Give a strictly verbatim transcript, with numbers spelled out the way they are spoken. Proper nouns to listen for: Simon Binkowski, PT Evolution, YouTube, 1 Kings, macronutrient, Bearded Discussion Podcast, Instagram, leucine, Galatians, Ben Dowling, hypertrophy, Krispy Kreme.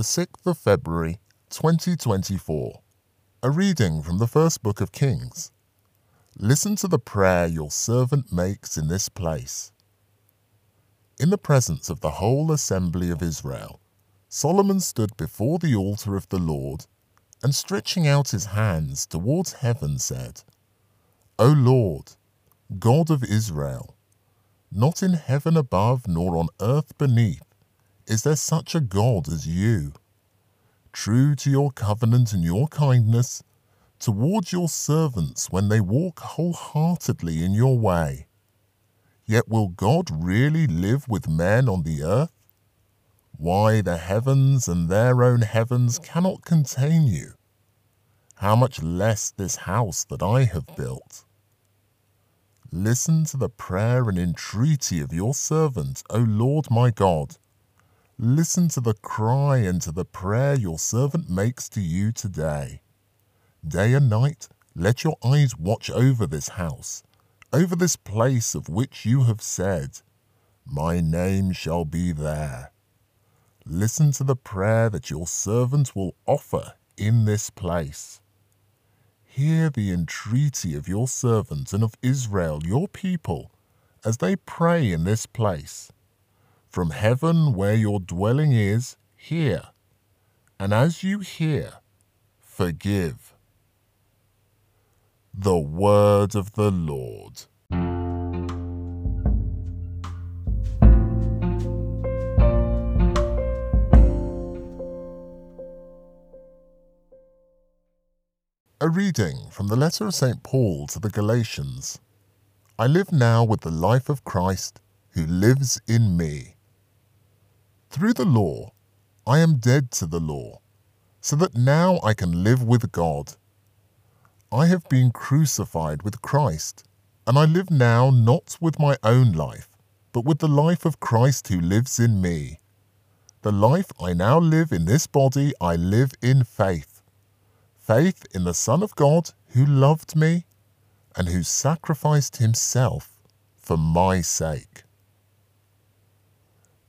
the sixth of February, twenty twenty-four. A reading from the first book of Kings. Listen to the prayer your servant makes in this place. In the presence of the whole assembly of Israel, Solomon stood before the altar of the Lord, and stretching out his hands towards heaven said, O Lord, God of Israel, not in heaven above nor on earth beneath is there such a God as you, true to your covenant and your kindness, towards your servants when they walk wholeheartedly in your way. Yet will God really live with men on the earth? Why, the heavens and their own heavens cannot contain you. How much less this house that I have built? Listen to the prayer and entreaty of your servant, O Lord my God. Listen to the cry and to the prayer your servant makes to you today. Day and night, let your eyes watch over this house, over this place of which you have said, My name shall be there. Listen to the prayer that your servant will offer in this place. Hear the entreaty of your servant and of Israel, your people, as they pray in this place. From heaven where your dwelling is, hear, and as you hear, forgive. The word of the Lord. A reading from the letter of Saint Paul to the Galatians. I live now with the life of Christ, who lives in me. Through the law, I am dead to the law, so that now I can live with God. I have been crucified with Christ, and I live now not with my own life, but with the life of Christ who lives in me. The life I now live in this body I live in faith, faith in the Son of God who loved me and who sacrificed himself for my sake.